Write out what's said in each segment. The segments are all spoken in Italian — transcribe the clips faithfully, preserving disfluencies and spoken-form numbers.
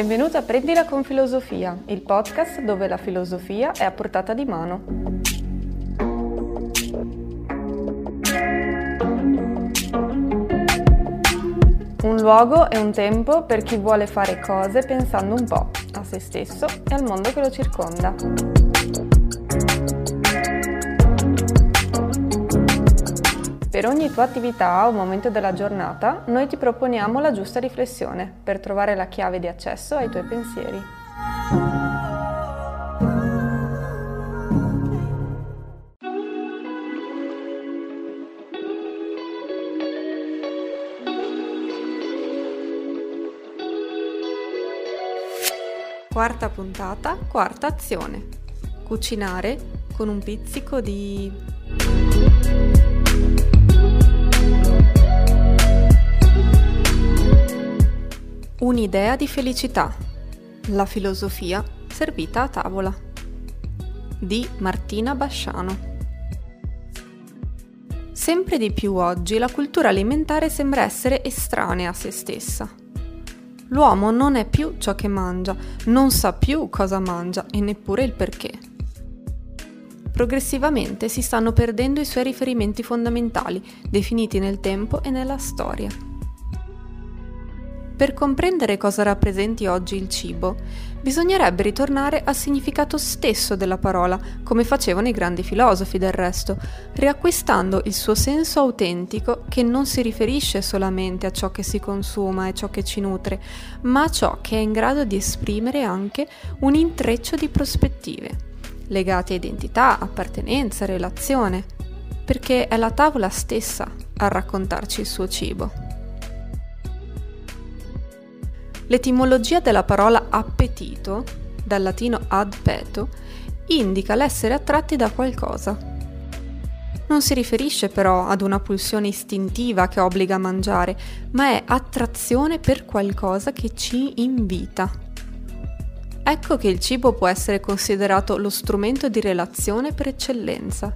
Benvenuto a Prendila con Filosofia, il podcast dove la filosofia è a portata di mano. Un luogo e un tempo per chi vuole fare cose pensando un po' a se stesso e al mondo che lo circonda. Per ogni tua attività o momento della giornata, noi ti proponiamo la giusta riflessione per trovare la chiave di accesso ai tuoi pensieri. Quarta puntata, quarta azione. Cucinare con un pizzico di... Un'idea di felicità. La filosofia servita a tavola. Di Martina Basciano. Sempre di più oggi la cultura alimentare sembra essere estranea a se stessa. L'uomo non è più ciò che mangia, non sa più cosa mangia e neppure il perché. Progressivamente si stanno perdendo i suoi riferimenti fondamentali, definiti nel tempo e nella storia. Per comprendere cosa rappresenti oggi il cibo, bisognerebbe ritornare al significato stesso della parola, come facevano i grandi filosofi del resto, riacquistando il suo senso autentico che non si riferisce solamente a ciò che si consuma e ciò che ci nutre, ma a ciò che è in grado di esprimere anche un intreccio di prospettive, legate a identità, appartenenza, relazione, perché è la tavola stessa a raccontarci il suo cibo. L'etimologia della parola appetito, dal latino ad peto, indica l'essere attratti da qualcosa. Non si riferisce però ad una pulsione istintiva che obbliga a mangiare, ma è attrazione per qualcosa che ci invita. Ecco che il cibo può essere considerato lo strumento di relazione per eccellenza.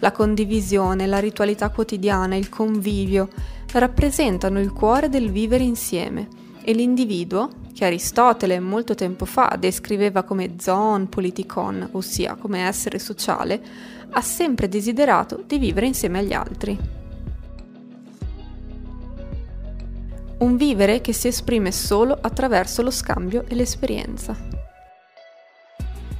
La condivisione, la ritualità quotidiana, il convivio rappresentano il cuore del vivere insieme. E l'individuo, che Aristotele molto tempo fa descriveva come zoon politikon, ossia come essere sociale, ha sempre desiderato di vivere insieme agli altri. Un vivere che si esprime solo attraverso lo scambio e l'esperienza.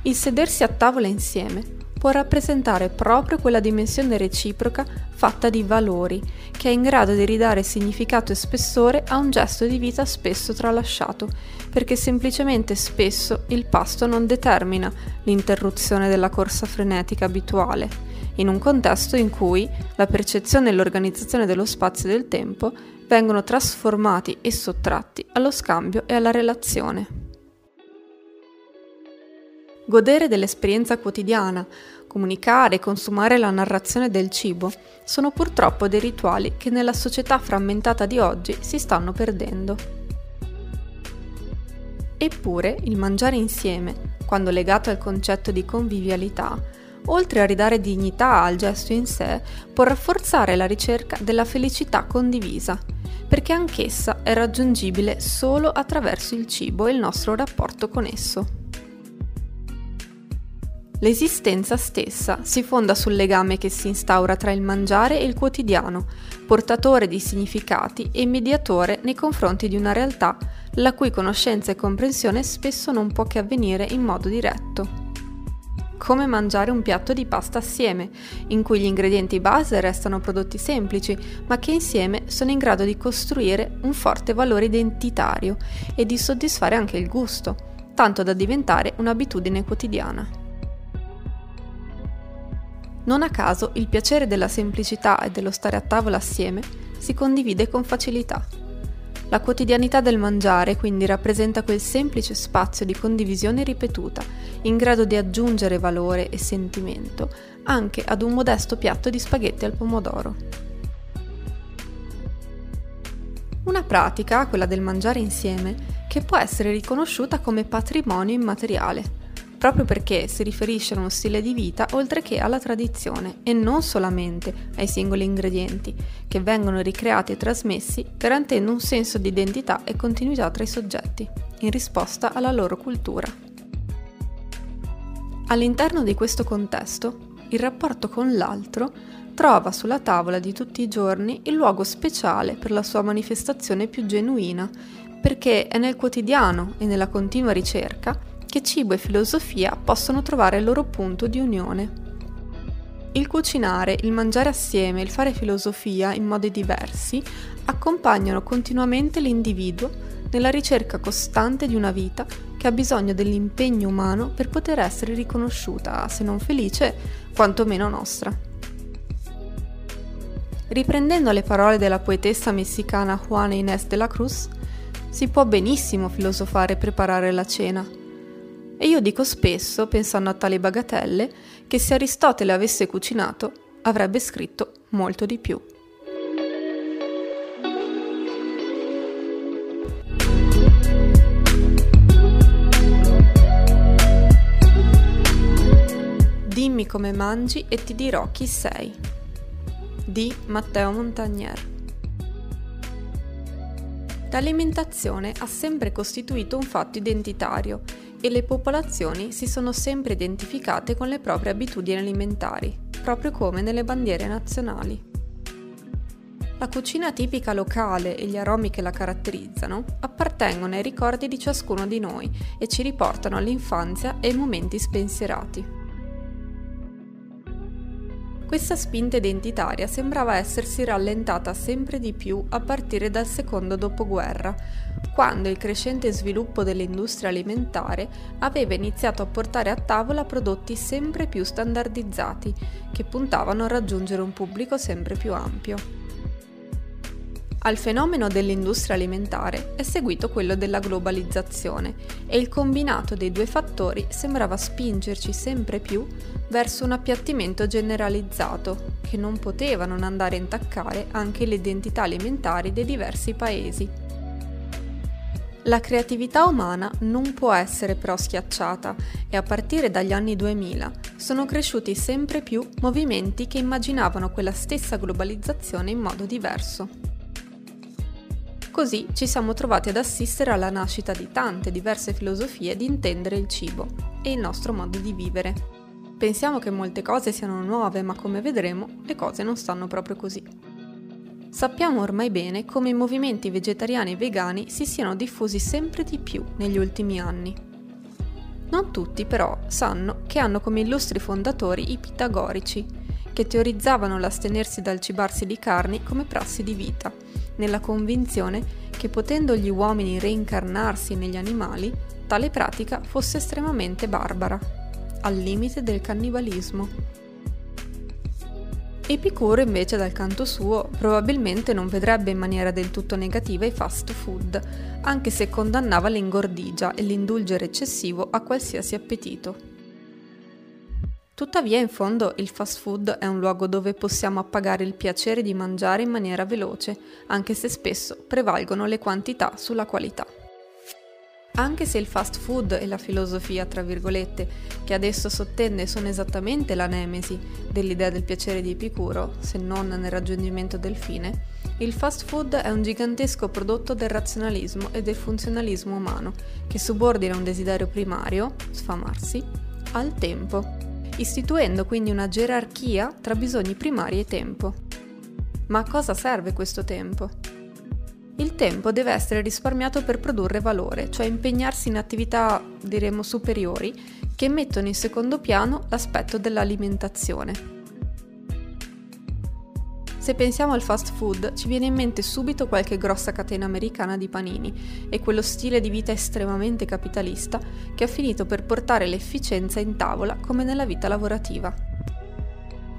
Il sedersi a tavola insieme può rappresentare proprio quella dimensione reciproca fatta di valori, che è in grado di ridare significato e spessore a un gesto di vita spesso tralasciato, perché semplicemente spesso il pasto non determina l'interruzione della corsa frenetica abituale, in un contesto in cui la percezione e l'organizzazione dello spazio e del tempo vengono trasformati e sottratti allo scambio e alla relazione. Godere dell'esperienza quotidiana, comunicare e consumare la narrazione del cibo sono purtroppo dei rituali che nella società frammentata di oggi si stanno perdendo. Eppure, il mangiare insieme, quando legato al concetto di convivialità, oltre a ridare dignità al gesto in sé, può rafforzare la ricerca della felicità condivisa, perché anch'essa è raggiungibile solo attraverso il cibo e il nostro rapporto con esso. L'esistenza stessa si fonda sul legame che si instaura tra il mangiare e il quotidiano, portatore di significati e mediatore nei confronti di una realtà la cui conoscenza e comprensione spesso non può che avvenire in modo diretto. Come mangiare un piatto di pasta assieme, in cui gli ingredienti base restano prodotti semplici, ma che insieme sono in grado di costruire un forte valore identitario e di soddisfare anche il gusto, tanto da diventare un'abitudine quotidiana. Non a caso il piacere della semplicità e dello stare a tavola assieme si condivide con facilità. La quotidianità del mangiare quindi rappresenta quel semplice spazio di condivisione ripetuta, in grado di aggiungere valore e sentimento anche ad un modesto piatto di spaghetti al pomodoro. Una pratica, quella del mangiare insieme, che può essere riconosciuta come patrimonio immateriale, proprio perché si riferisce a uno stile di vita oltre che alla tradizione e non solamente ai singoli ingredienti, che vengono ricreati e trasmessi garantendo un senso di identità e continuità tra i soggetti, in risposta alla loro cultura. All'interno di questo contesto, il rapporto con l'altro trova sulla tavola di tutti i giorni il luogo speciale per la sua manifestazione più genuina, perché è nel quotidiano e nella continua ricerca che cibo e filosofia possono trovare il loro punto di unione. Il cucinare, il mangiare assieme e il fare filosofia in modi diversi accompagnano continuamente l'individuo nella ricerca costante di una vita che ha bisogno dell'impegno umano per poter essere riconosciuta, se non felice, quantomeno nostra. Riprendendo le parole della poetessa messicana Juana Inés de la Cruz, si può benissimo filosofare e preparare la cena. E io dico spesso, pensando a tali bagatelle, che se Aristotele avesse cucinato, avrebbe scritto molto di più. Dimmi come mangi e ti dirò chi sei, di Matteo Montagnier. L'alimentazione ha sempre costituito un fatto identitario e le popolazioni si sono sempre identificate con le proprie abitudini alimentari, proprio come nelle bandiere nazionali. La cucina tipica locale e gli aromi che la caratterizzano appartengono ai ricordi di ciascuno di noi e ci riportano all'infanzia e ai momenti spensierati. Questa spinta identitaria sembrava essersi rallentata sempre di più a partire dal secondo dopoguerra, quando il crescente sviluppo dell'industria alimentare aveva iniziato a portare a tavola prodotti sempre più standardizzati, che puntavano a raggiungere un pubblico sempre più ampio. Al fenomeno dell'industria alimentare è seguito quello della globalizzazione e il combinato dei due fattori sembrava spingerci sempre più verso un appiattimento generalizzato, che non poteva non andare a intaccare anche le identità alimentari dei diversi paesi. La creatività umana non può essere però schiacciata e a partire dagli anni duemila sono cresciuti sempre più movimenti che immaginavano quella stessa globalizzazione in modo diverso. Così ci siamo trovati ad assistere alla nascita di tante diverse filosofie di intendere il cibo e il nostro modo di vivere. Pensiamo che molte cose siano nuove, ma come vedremo, le cose non stanno proprio così. Sappiamo ormai bene come i movimenti vegetariani e vegani si siano diffusi sempre di più negli ultimi anni. Non tutti, però, sanno che hanno come illustri fondatori i Pitagorici, che teorizzavano l'astenersi dal cibarsi di carni come prassi di vita, nella convinzione che potendo gli uomini reincarnarsi negli animali, tale pratica fosse estremamente barbara, al limite del cannibalismo. Epicuro invece dal canto suo probabilmente non vedrebbe in maniera del tutto negativa i fast food, anche se condannava l'ingordigia e l'indulgere eccessivo a qualsiasi appetito. Tuttavia in fondo il fast food è un luogo dove possiamo appagare il piacere di mangiare in maniera veloce, anche se spesso prevalgono le quantità sulla qualità. Anche se il fast food e la filosofia, tra virgolette, che adesso sottende sono esattamente la nemesi dell'idea del piacere di Epicuro, se non nel raggiungimento del fine, il fast food è un gigantesco prodotto del razionalismo e del funzionalismo umano, che subordina un desiderio primario, sfamarsi, al tempo, istituendo quindi una gerarchia tra bisogni primari e tempo. Ma a cosa serve questo tempo? Il tempo deve essere risparmiato per produrre valore, cioè impegnarsi in attività, diremo, superiori, che mettono in secondo piano l'aspetto dell'alimentazione. Se pensiamo al fast food, ci viene in mente subito qualche grossa catena americana di panini e quello stile di vita estremamente capitalista che ha finito per portare l'efficienza in tavola come nella vita lavorativa.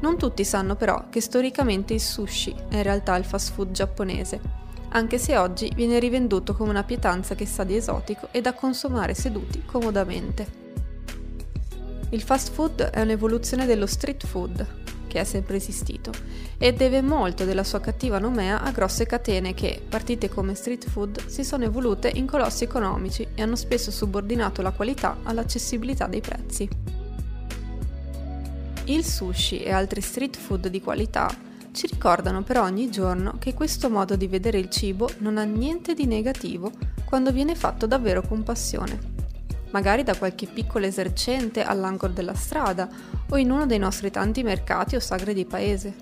Non tutti sanno però che storicamente il sushi è in realtà il fast food giapponese, anche se oggi viene rivenduto come una pietanza che sa di esotico e da consumare seduti comodamente. Il fast food è un'evoluzione dello street food, che è sempre esistito, e deve molto della sua cattiva nomea a grosse catene che, partite come street food, si sono evolute in colossi economici e hanno spesso subordinato la qualità all'accessibilità dei prezzi. Il sushi e altri street food di qualità ci ricordano però ogni giorno che questo modo di vedere il cibo non ha niente di negativo quando viene fatto davvero con passione, magari da qualche piccolo esercente all'angolo della strada o in uno dei nostri tanti mercati o sagre di paese.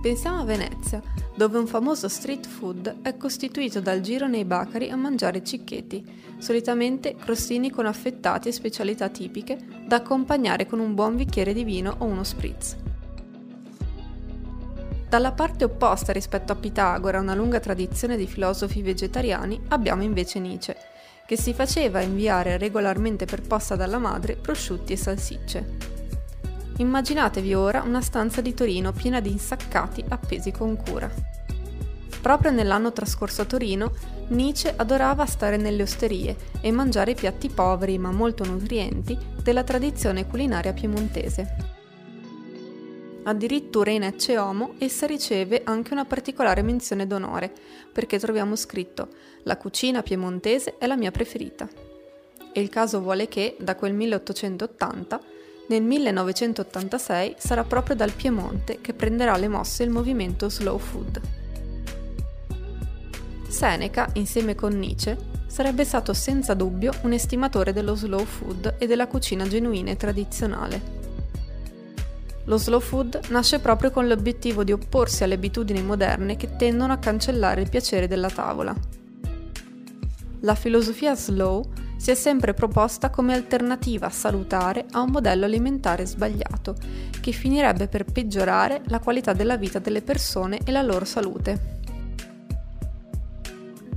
Pensiamo a Venezia, dove un famoso street food è costituito dal giro nei bacari a mangiare cicchetti, solitamente crostini con affettati e specialità tipiche, da accompagnare con un buon bicchiere di vino o uno spritz. Dalla parte opposta rispetto a Pitagora, una lunga tradizione di filosofi vegetariani, abbiamo invece Nietzsche, che si faceva inviare regolarmente per posta dalla madre prosciutti e salsicce. Immaginatevi ora una stanza di Torino piena di insaccati appesi con cura. Proprio nell'anno trascorso a Torino, Nietzsche adorava stare nelle osterie e mangiare i piatti poveri ma molto nutrienti della tradizione culinaria piemontese. Addirittura in Ecce Homo essa riceve anche una particolare menzione d'onore, perché troviamo scritto «La cucina piemontese è la mia preferita». E il caso vuole che, da quel milleottocentottanta, nel millenovecentottantasei sarà proprio dal Piemonte che prenderà le mosse il movimento slow food. Seneca, insieme con Nietzsche, sarebbe stato senza dubbio un estimatore dello slow food e della cucina genuina e tradizionale. Lo slow food nasce proprio con l'obiettivo di opporsi alle abitudini moderne che tendono a cancellare il piacere della tavola. La filosofia slow si è sempre proposta come alternativa salutare a un modello alimentare sbagliato, che finirebbe per peggiorare la qualità della vita delle persone e la loro salute.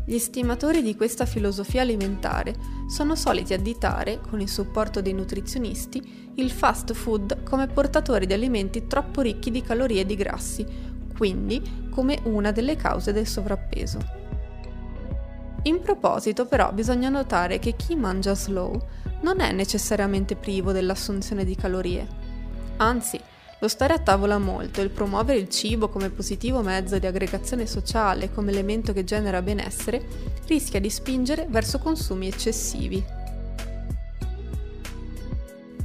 Gli stimatori di questa filosofia alimentare sono soliti additare, con il supporto dei nutrizionisti, il fast food come portatori di alimenti troppo ricchi di calorie e di grassi, quindi come una delle cause del sovrappeso. In proposito, però, bisogna notare che chi mangia slow non è necessariamente privo dell'assunzione di calorie. Anzi, lo stare a tavola molto e il promuovere il cibo come positivo mezzo di aggregazione sociale, come elemento che genera benessere, rischia di spingere verso consumi eccessivi.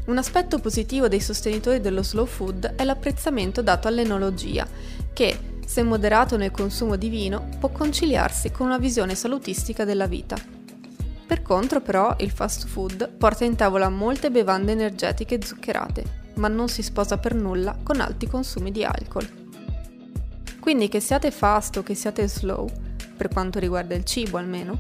Un aspetto positivo dei sostenitori dello slow food è l'apprezzamento dato all'enologia, che, se moderato nel consumo di vino, può conciliarsi con una visione salutistica della vita. Per contro, però, il fast food porta in tavola molte bevande energetiche e zuccherate, ma non si sposa per nulla con alti consumi di alcol. Quindi, che siate fast o che siate slow, per quanto riguarda il cibo almeno,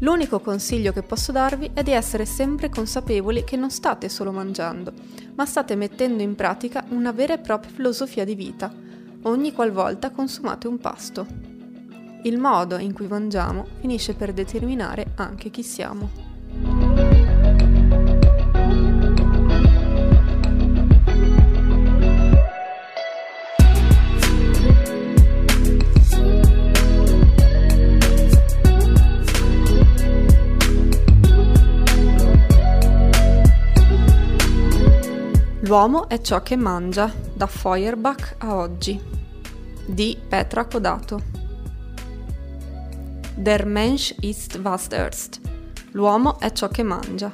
l'unico consiglio che posso darvi è di essere sempre consapevoli che non state solo mangiando, ma state mettendo in pratica una vera e propria filosofia di vita, ogni qualvolta consumate un pasto. Il modo in cui mangiamo finisce per determinare anche chi siamo. L'uomo è ciò che mangia, da Feuerbach a oggi, di Petra Codato. Der Mensch ist was er isst. L'uomo è ciò che mangia.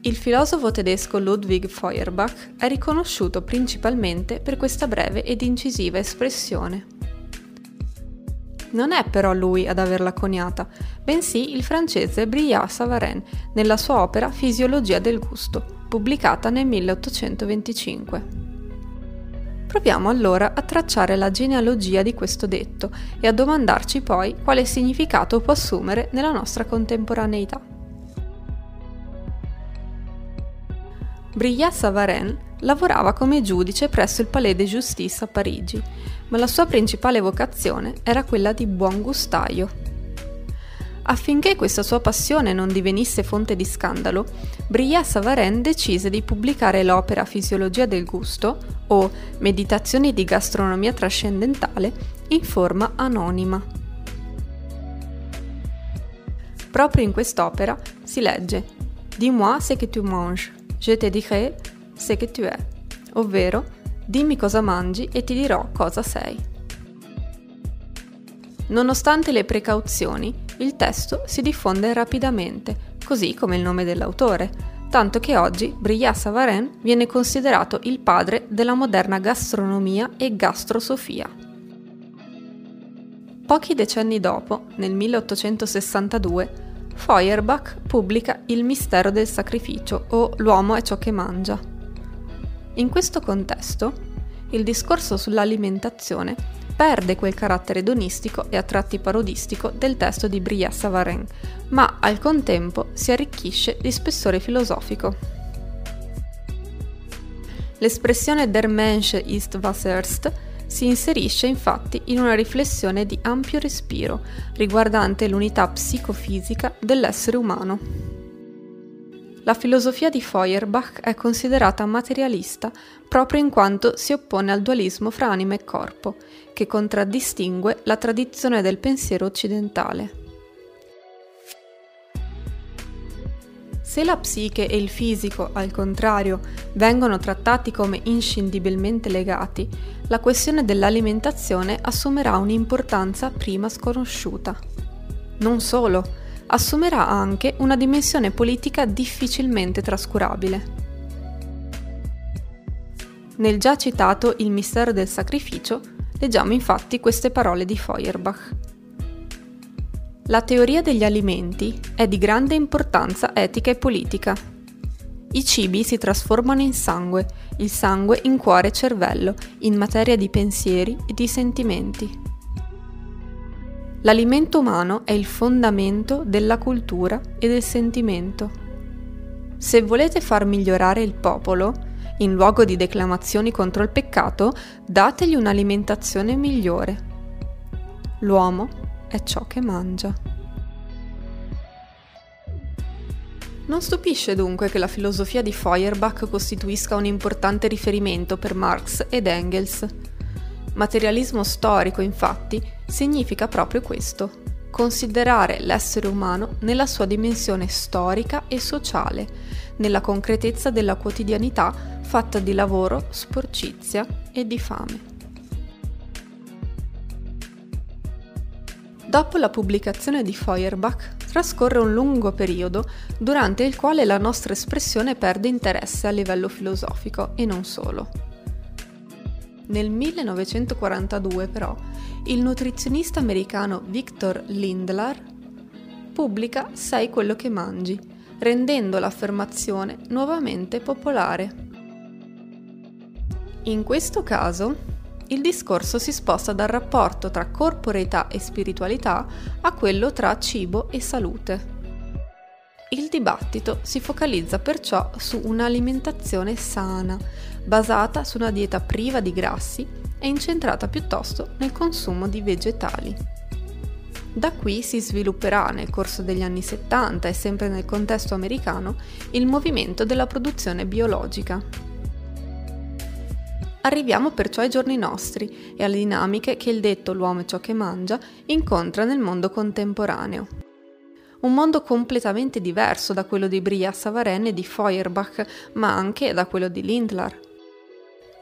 Il filosofo tedesco Ludwig Feuerbach è riconosciuto principalmente per questa breve ed incisiva espressione. Non è però lui ad averla coniata, bensì il francese Brillat-Savarin nella sua opera Fisiologia del gusto, pubblicata nel milleottocentoventicinque. Proviamo allora a tracciare la genealogia di questo detto e a domandarci poi quale significato può assumere nella nostra contemporaneità. Brillat-Savarin lavorava come giudice presso il Palais de Justice a Parigi, ma la sua principale vocazione era quella di buon gustaio. Affinché questa sua passione non divenisse fonte di scandalo, Brillat-Savarin decise di pubblicare l'opera Fisiologia del gusto o Meditazioni di gastronomia trascendentale in forma anonima. Proprio in quest'opera si legge: «Dis-moi ce que tu manges, je te dirai ce que tu es». ovvero dimmi cosa mangi e ti dirò cosa sei. Nonostante le precauzioni, il testo si diffonde rapidamente, così come il nome dell'autore, tanto che oggi Brillat-Savarin viene considerato il padre della moderna gastronomia e gastrosofia. Pochi decenni dopo, nel milleottocentosessantadue, Feuerbach pubblica Il mistero del sacrificio o L'uomo è ciò che mangia. In questo contesto, il discorso sull'alimentazione perde quel carattere edonistico e a tratti parodistico del testo di Brillat-Savarin, ma al contempo si arricchisce di spessore filosofico. L'espressione der Mensch ist was erst si inserisce infatti in una riflessione di ampio respiro riguardante l'unità psicofisica dell'essere umano. La filosofia di Feuerbach è considerata materialista proprio in quanto si oppone al dualismo fra anima e corpo, che contraddistingue la tradizione del pensiero occidentale. Se la psiche e il fisico, al contrario, vengono trattati come inscindibilmente legati, la questione dell'alimentazione assumerà un'importanza prima sconosciuta. Non solo, assumerà anche una dimensione politica difficilmente trascurabile. Nel già citato Il mistero del sacrificio, leggiamo infatti queste parole di Feuerbach. La teoria degli alimenti è di grande importanza etica e politica. I cibi si trasformano in sangue, il sangue in cuore e cervello, in materia di pensieri e di sentimenti. L'alimento umano è il fondamento della cultura e del sentimento. Se volete far migliorare il popolo, in luogo di declamazioni contro il peccato, dategli un'alimentazione migliore. L'uomo è ciò che mangia. Non stupisce dunque che la filosofia di Feuerbach costituisca un importante riferimento per Marx ed Engels. Materialismo storico, infatti, significa proprio questo: considerare l'essere umano nella sua dimensione storica e sociale, nella concretezza della quotidianità fatta di lavoro, sporcizia e di fame. Dopo la pubblicazione di Feuerbach trascorre un lungo periodo durante il quale la nostra espressione perde interesse a livello filosofico e non solo. Nel millenovecentoquarantadue però il nutrizionista americano Victor Lindlar pubblica Sei quello che mangi, rendendo l'affermazione nuovamente popolare. In questo caso il discorso si sposta dal rapporto tra corporeità e spiritualità a quello tra cibo e salute. Il dibattito si focalizza perciò su un'alimentazione sana, basata su una dieta priva di grassi e incentrata piuttosto nel consumo di vegetali. Da qui si svilupperà nel corso degli anni settanta e sempre nel contesto americano il movimento della produzione biologica. Arriviamo perciò ai giorni nostri e alle dinamiche che il detto l'uomo è ciò che mangia incontra nel mondo contemporaneo. Un mondo completamente diverso da quello di Brillat-Savarin e di Feuerbach, ma anche da quello di Lindlar.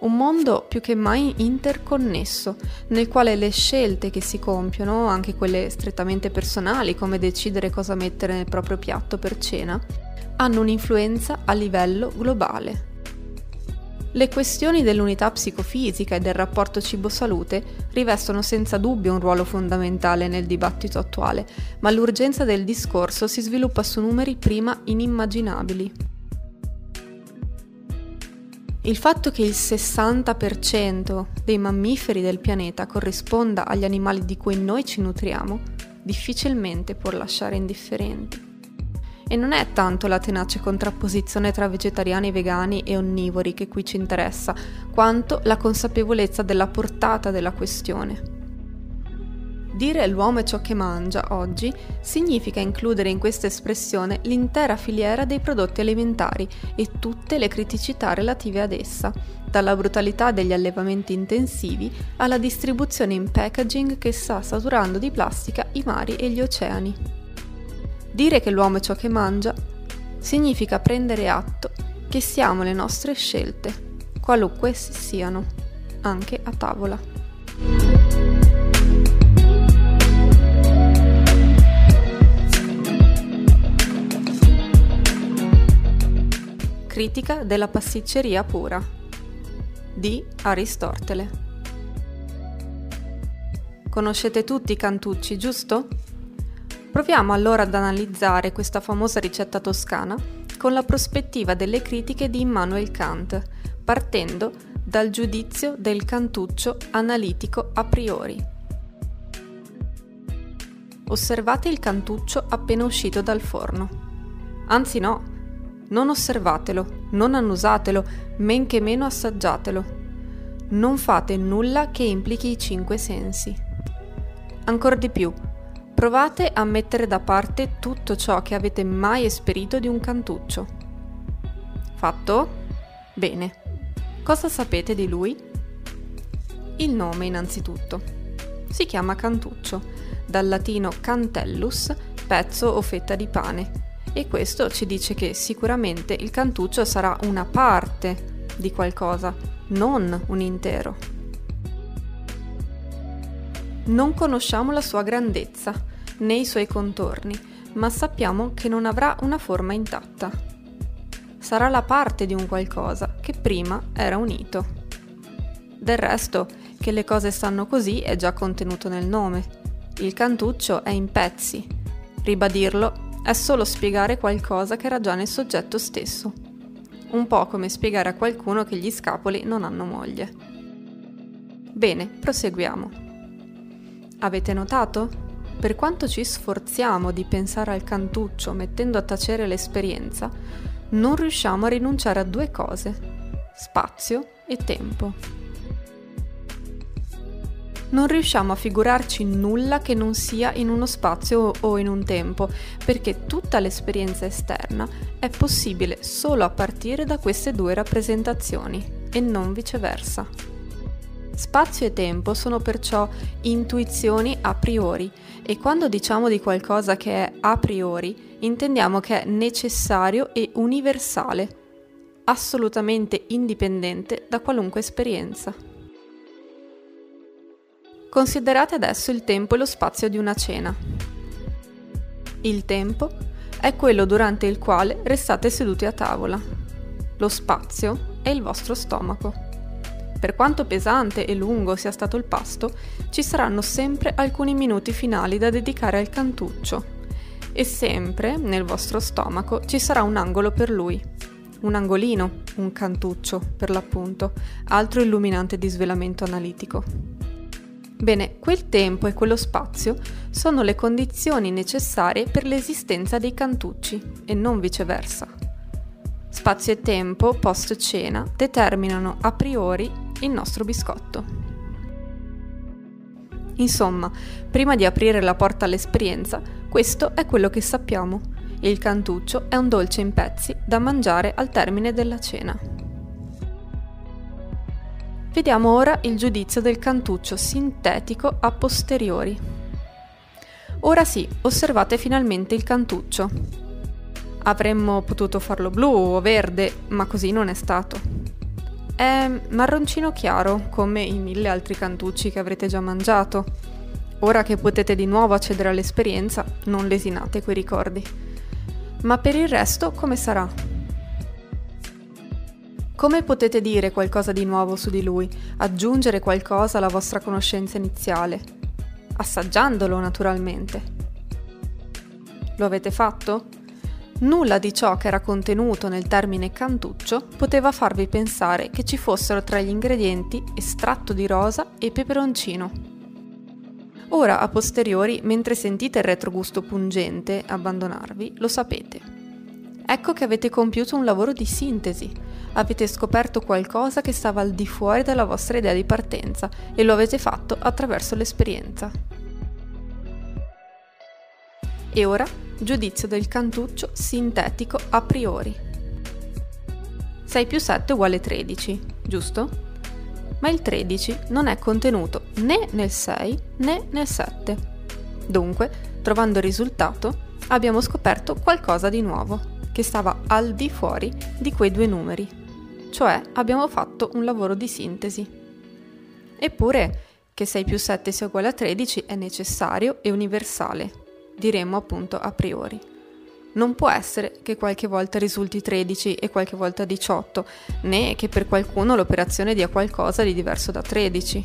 Un mondo più che mai interconnesso, nel quale le scelte che si compiono, anche quelle strettamente personali, come decidere cosa mettere nel proprio piatto per cena, hanno un'influenza a livello globale. Le questioni dell'unità psicofisica e del rapporto cibo-salute rivestono senza dubbio un ruolo fondamentale nel dibattito attuale, ma l'urgenza del discorso si sviluppa su numeri prima inimmaginabili. Il fatto che il sessanta per cento dei mammiferi del pianeta corrisponda agli animali di cui noi ci nutriamo difficilmente può lasciare indifferenti. E non è tanto la tenace contrapposizione tra vegetariani, vegani e onnivori che qui ci interessa, quanto la consapevolezza della portata della questione. Dire l'uomo è ciò che mangia oggi significa includere in questa espressione l'intera filiera dei prodotti alimentari e tutte le criticità relative ad essa, dalla brutalità degli allevamenti intensivi alla distribuzione in packaging che sta saturando di plastica i mari e gli oceani. Dire che l'uomo è ciò che mangia significa prendere atto che siamo le nostre scelte, qualunque essi siano, anche a tavola. Critica della pasticceria pura di Aristotele. Conoscete tutti i cantucci, giusto? Proviamo allora ad analizzare questa famosa ricetta toscana con la prospettiva delle critiche di Immanuel Kant, partendo dal giudizio del cantuccio analitico a priori. Osservate il cantuccio appena uscito dal forno. Anzi no, non osservatelo, non annusatelo, men che meno assaggiatelo. Non fate nulla che implichi i cinque sensi. Ancor di più, provate a mettere da parte tutto ciò che avete mai esperito di un cantuccio. Fatto? Bene. Cosa sapete di lui? Il nome innanzitutto. Si chiama cantuccio, dal latino cantellus, pezzo o fetta di pane, e questo ci dice che sicuramente il cantuccio sarà una parte di qualcosa, non un intero. Non conosciamo la sua grandezza, né i suoi contorni, ma sappiamo che non avrà una forma intatta. Sarà la parte di un qualcosa che prima era unito. Del resto, che le cose stanno così è già contenuto nel nome. Il cantuccio è in pezzi. Ribadirlo è solo spiegare qualcosa che era già nel soggetto stesso. Un po' come spiegare a qualcuno che gli scapoli non hanno moglie. Bene, proseguiamo. Avete notato? Per quanto ci sforziamo di pensare al cantuccio mettendo a tacere l'esperienza, non riusciamo a rinunciare a due cose: spazio e tempo. Non riusciamo a figurarci nulla che non sia in uno spazio o in un tempo, perché tutta l'esperienza esterna è possibile solo a partire da queste due rappresentazioni, e non viceversa. Spazio e tempo sono perciò intuizioni a priori, e quando diciamo di qualcosa che è a priori intendiamo che è necessario e universale, assolutamente indipendente da qualunque esperienza. Considerate adesso il tempo e lo spazio di una cena. Il tempo è quello durante il quale restate seduti a tavola. Lo spazio è il vostro stomaco. Per quanto pesante e lungo sia stato il pasto, ci saranno sempre alcuni minuti finali da dedicare al cantuccio. E sempre, nel vostro stomaco, ci sarà un angolo per lui. Un angolino, un cantuccio, per l'appunto, altro illuminante di svelamento analitico. Bene, quel tempo e quello spazio sono le condizioni necessarie per l'esistenza dei cantucci, e non viceversa. Spazio e tempo, post cena, determinano a priori il nostro biscotto. Insomma, prima di aprire la porta all'esperienza, questo è quello che sappiamo. Il cantuccio è un dolce in pezzi da mangiare al termine della cena. Vediamo ora il giudizio del cantuccio sintetico a posteriori. Ora sì, osservate finalmente il cantuccio. Avremmo potuto farlo blu o verde, ma così non è stato. È marroncino chiaro, come i mille altri cantucci che avrete già mangiato. Ora che potete di nuovo accedere all'esperienza, non lesinate quei ricordi. Ma per il resto, come sarà? Come potete dire qualcosa di nuovo su di lui, aggiungere qualcosa alla vostra conoscenza iniziale? Assaggiandolo, naturalmente. Lo avete fatto? Nulla di ciò che era contenuto nel termine cantuccio poteva farvi pensare che ci fossero tra gli ingredienti estratto di rosa e peperoncino. Ora, a posteriori, mentre sentite il retrogusto pungente abbandonarvi, lo sapete. Ecco che avete compiuto un lavoro di sintesi, avete scoperto qualcosa che stava al di fuori della vostra idea di partenza e lo avete fatto attraverso l'esperienza. E ora? Giudizio del cantuccio sintetico a priori. sei più sette uguale tredici, giusto? Ma il tredici non è contenuto né nel sei né nel sette. Dunque, trovando il risultato, abbiamo scoperto qualcosa di nuovo, che stava al di fuori di quei due numeri. cioè abbiamo fatto un lavoro di sintesi. Eppure che sei più sette sia uguale a tredici è necessario e universale, diremmo appunto a priori. Non può essere che qualche volta risulti tredici e qualche volta diciotto, né che per qualcuno l'operazione dia qualcosa di diverso da tredici.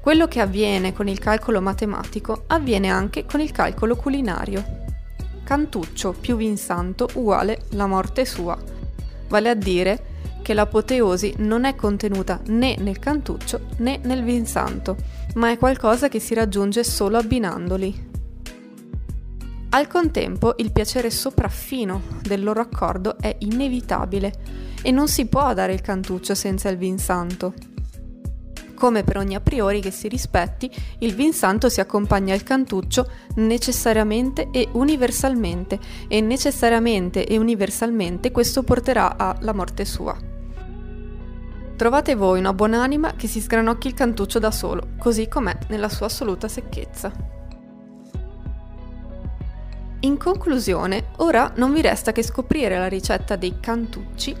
Quello che avviene con il calcolo matematico avviene anche con il calcolo culinario. Cantuccio più Vinsanto uguale la morte sua, vale a dire che l'apoteosi non è contenuta né nel Cantuccio né nel Vinsanto, ma è qualcosa che si raggiunge solo abbinandoli. Al contempo il piacere sopraffino del loro accordo è inevitabile e non si può dare il Cantuccio senza il Vinsanto. Come per ogni a priori che si rispetti, il Vinsanto si accompagna al Cantuccio necessariamente e universalmente, e necessariamente e universalmente questo porterà alla morte sua. Trovate voi una buon'anima che si sgranocchi il Cantuccio da solo, così com'è nella sua assoluta secchezza. In conclusione, ora non vi resta che scoprire la ricetta dei cantucci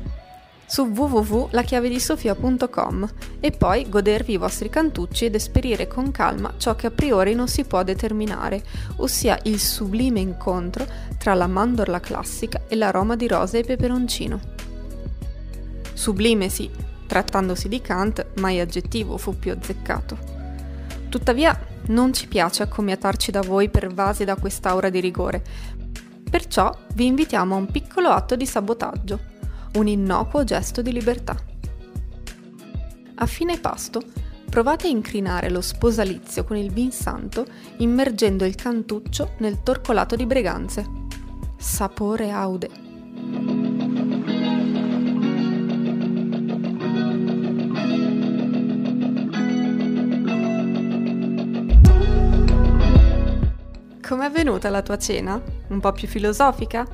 su w w w punto la chiave di sofia punto com e poi godervi i vostri cantucci ed esperire con calma ciò che a priori non si può determinare, ossia il sublime incontro tra la mandorla classica e l'aroma di rosa e peperoncino. Sublime sì, trattandosi di Kant, mai aggettivo fu più azzeccato. Tuttavia non ci piace accomiatarci da voi pervasi da quest'aura di rigore, perciò vi invitiamo a un piccolo atto di sabotaggio, un innocuo gesto di libertà. A fine pasto, provate a incrinare lo sposalizio con il Vinsanto immergendo il cantuccio nel torcolato di Breganze. Sapore aude! Com'è venuta la tua cena? Un po' più filosofica?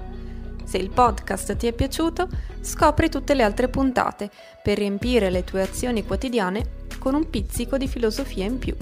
Se il podcast ti è piaciuto, scopri tutte le altre puntate per riempire le tue azioni quotidiane con un pizzico di filosofia in più.